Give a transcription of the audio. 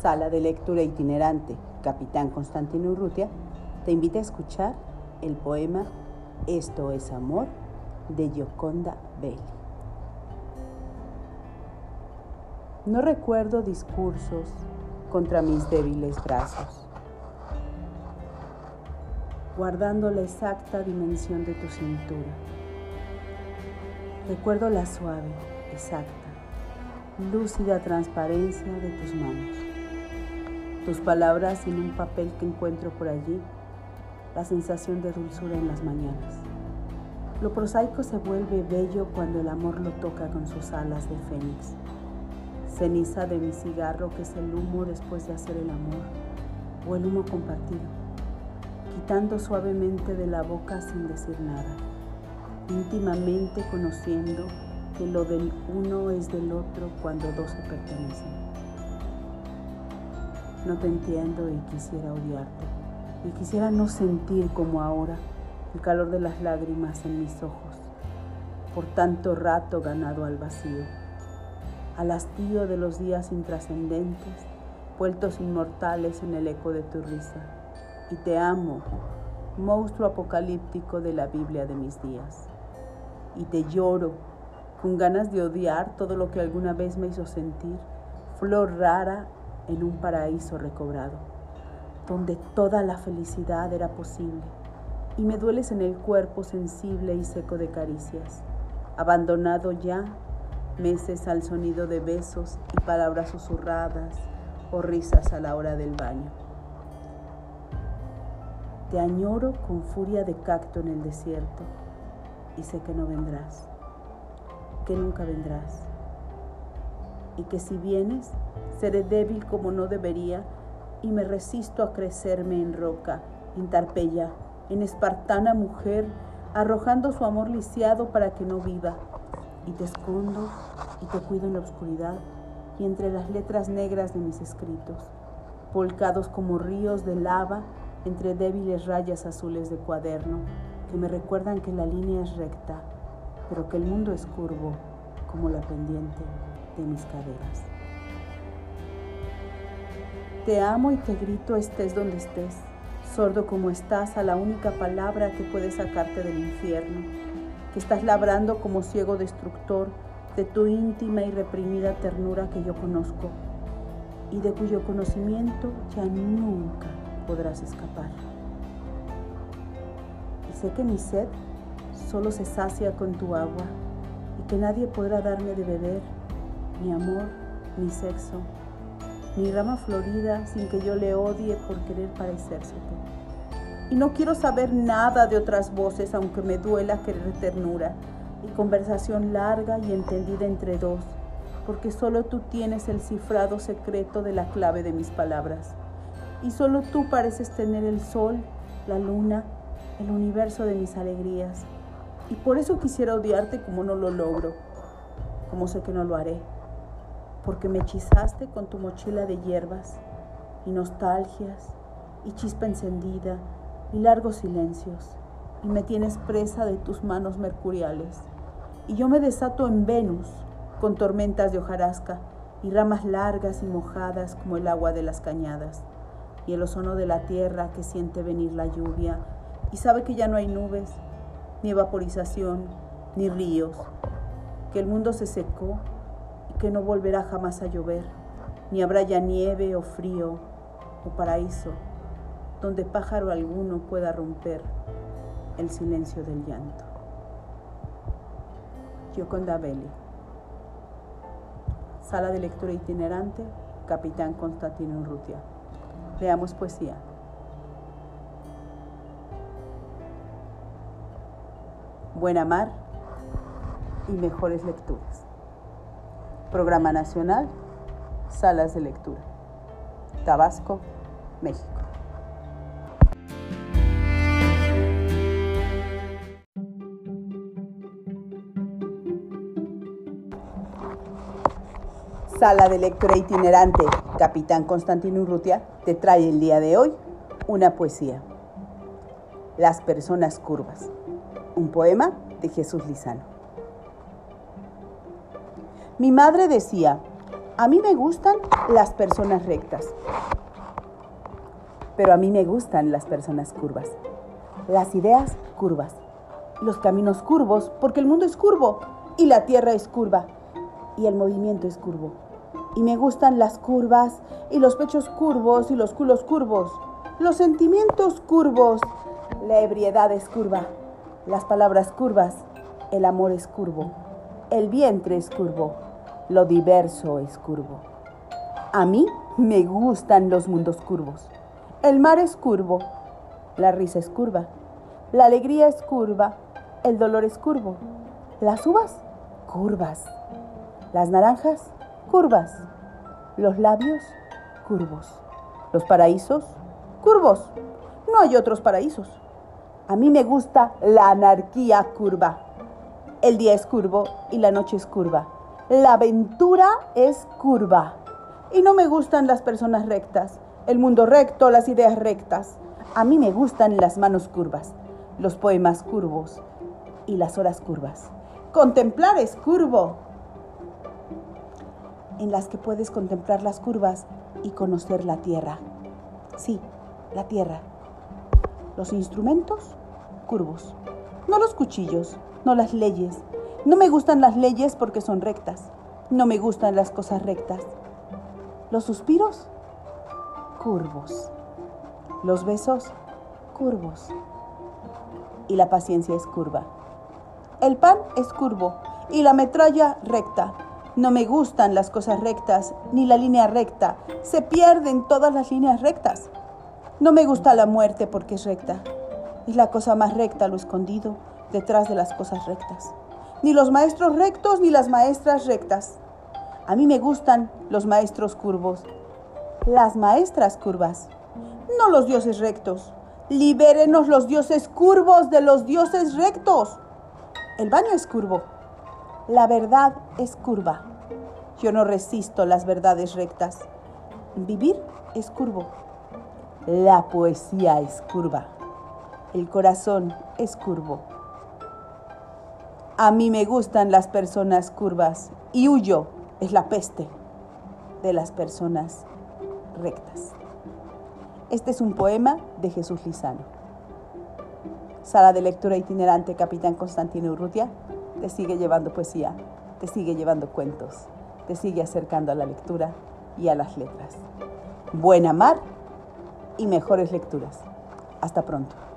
Sala de Lectura Itinerante, Capitán Constantino Urrutia, te invita a escuchar el poema Esto es amor, de Gioconda Belli. No recuerdo discursos contra mis débiles brazos, guardando la exacta dimensión de tu cintura. Recuerdo la suave, exacta, lúcida transparencia de tus manos. Tus palabras en un papel que encuentro por allí, la sensación de dulzura en las mañanas. Lo prosaico se vuelve bello cuando el amor lo toca con sus alas de fénix. Ceniza de mi cigarro que es el humo después de hacer el amor, o el humo compartido, quitando suavemente de la boca sin decir nada, íntimamente conociendo que lo del uno es del otro cuando dos se pertenecen. No te entiendo y quisiera odiarte, y quisiera no sentir como ahora el calor de las lágrimas en mis ojos, por tanto rato ganado al vacío, al hastío de los días intrascendentes, vueltos inmortales en el eco de tu risa. Y te amo, monstruo apocalíptico de la Biblia de mis días. Y te lloro, con ganas de odiar todo lo que alguna vez me hizo sentir, flor rara en un paraíso recobrado, donde toda la felicidad era posible. Y me dueles en el cuerpo sensible y seco de caricias, abandonado ya, meses al sonido de besos y palabras susurradas o risas a la hora del baño. Te añoro con furia de cacto en el desierto y sé que no vendrás, que nunca vendrás, y que si vienes seré débil como no debería y me resisto a crecerme en roca, en tarpeya, en espartana mujer, arrojando su amor lisiado para que no viva. Y te escondo y te cuido en la oscuridad y entre las letras negras de mis escritos, volcados como ríos de lava entre débiles rayas azules de cuaderno que me recuerdan que la línea es recta, pero que el mundo es curvo como la pendiente de mis caderas. Te amo y te grito estés donde estés, sordo como estás a la única palabra que puede sacarte del infierno, que estás labrando como ciego destructor de tu íntima y reprimida ternura que yo conozco y de cuyo conocimiento ya nunca podrás escapar. Y sé que mi sed solo se sacia con tu agua y que nadie podrá darme de beber, ni amor, ni sexo, ni rama florida sin que yo le odie por querer parecérsete. Y no quiero saber nada de otras voces, aunque me duela querer ternura y conversación larga y entendida entre dos, porque solo tú tienes el cifrado secreto de la clave de mis palabras. Y solo tú pareces tener el sol, la luna, el universo de mis alegrías. Y por eso quisiera odiarte como no lo logro, como sé que no lo haré, porque me hechizaste con tu mochila de hierbas y nostalgias y chispa encendida, y largos silencios, y me tienes presa de tus manos mercuriales, y yo me desato en Venus, con tormentas de hojarasca, y ramas largas y mojadas como el agua de las cañadas, y el ozono de la tierra que siente venir la lluvia, y sabe que ya no hay nubes, ni evaporización, ni ríos, que el mundo se secó, y que no volverá jamás a llover, ni habrá ya nieve o frío, o paraíso, donde pájaro alguno pueda romper el silencio del llanto. Gioconda Belli, Sala de Lectura Itinerante, Capitán Constantino Urrutia. Leamos poesía. Buena mar y mejores lecturas. Programa Nacional, Salas de Lectura. Tabasco, México. Sala de Lectura Itinerante, Capitán Constantino Urrutia, te trae el día de hoy una poesía. Las personas curvas, un poema de Jesús Lizano. Mi madre decía, A mí me gustan las personas rectas, pero a mí me gustan las personas curvas, las ideas curvas, los caminos curvos, porque el mundo es curvo y la tierra es curva y el movimiento es curvo. Y me gustan las curvas y los pechos curvos y los culos curvos, los sentimientos curvos, la ebriedad es curva, las palabras curvas, el amor es curvo, el vientre es curvo, lo diverso es curvo. A mí me gustan los mundos curvos. El mar es curvo, la risa es curva, la alegría es curva, el dolor es curvo, las uvas, curvas, las naranjas, curvas, los labios, curvos, los paraísos, curvos. No hay otros paraísos. A mí me gusta la anarquía curva. El día es curvo y la noche es curva. La aventura es curva. Y no me gustan las personas rectas, el mundo recto, las ideas rectas. A mí me gustan las manos curvas, los poemas curvos y las horas curvas. Contemplar es curvo, en las que puedes contemplar las curvas y conocer la tierra. Sí, la tierra. Los instrumentos curvos, no los cuchillos, no las leyes. No me gustan las leyes porque son rectas. No me gustan las cosas rectas. Los suspiros curvos, los besos curvos y la paciencia es curva. El pan es curvo y la metralla recta. No me gustan las cosas rectas ni la línea recta. Se pierden todas las líneas rectas. No me gusta la muerte porque es recta. Es la cosa más recta, lo escondido detrás de las cosas rectas. Ni los maestros rectos ni las maestras rectas. A mí me gustan los maestros curvos, las maestras curvas, no los dioses rectos. Libérenos los dioses curvos de los dioses rectos. El baño es curvo. La verdad es curva. Yo no resisto las verdades rectas. Vivir es curvo. La poesía es curva. El corazón es curvo. A mí me gustan las personas curvas y huyo, es la peste, de las personas rectas. Este es un poema de Jesús Lizano. Sala de Lectura Itinerante, Capitán Constantino Urrutia. Te sigue llevando poesía, te sigue llevando cuentos, te sigue acercando a la lectura y a las letras. Buena mar y mejores lecturas. Hasta pronto.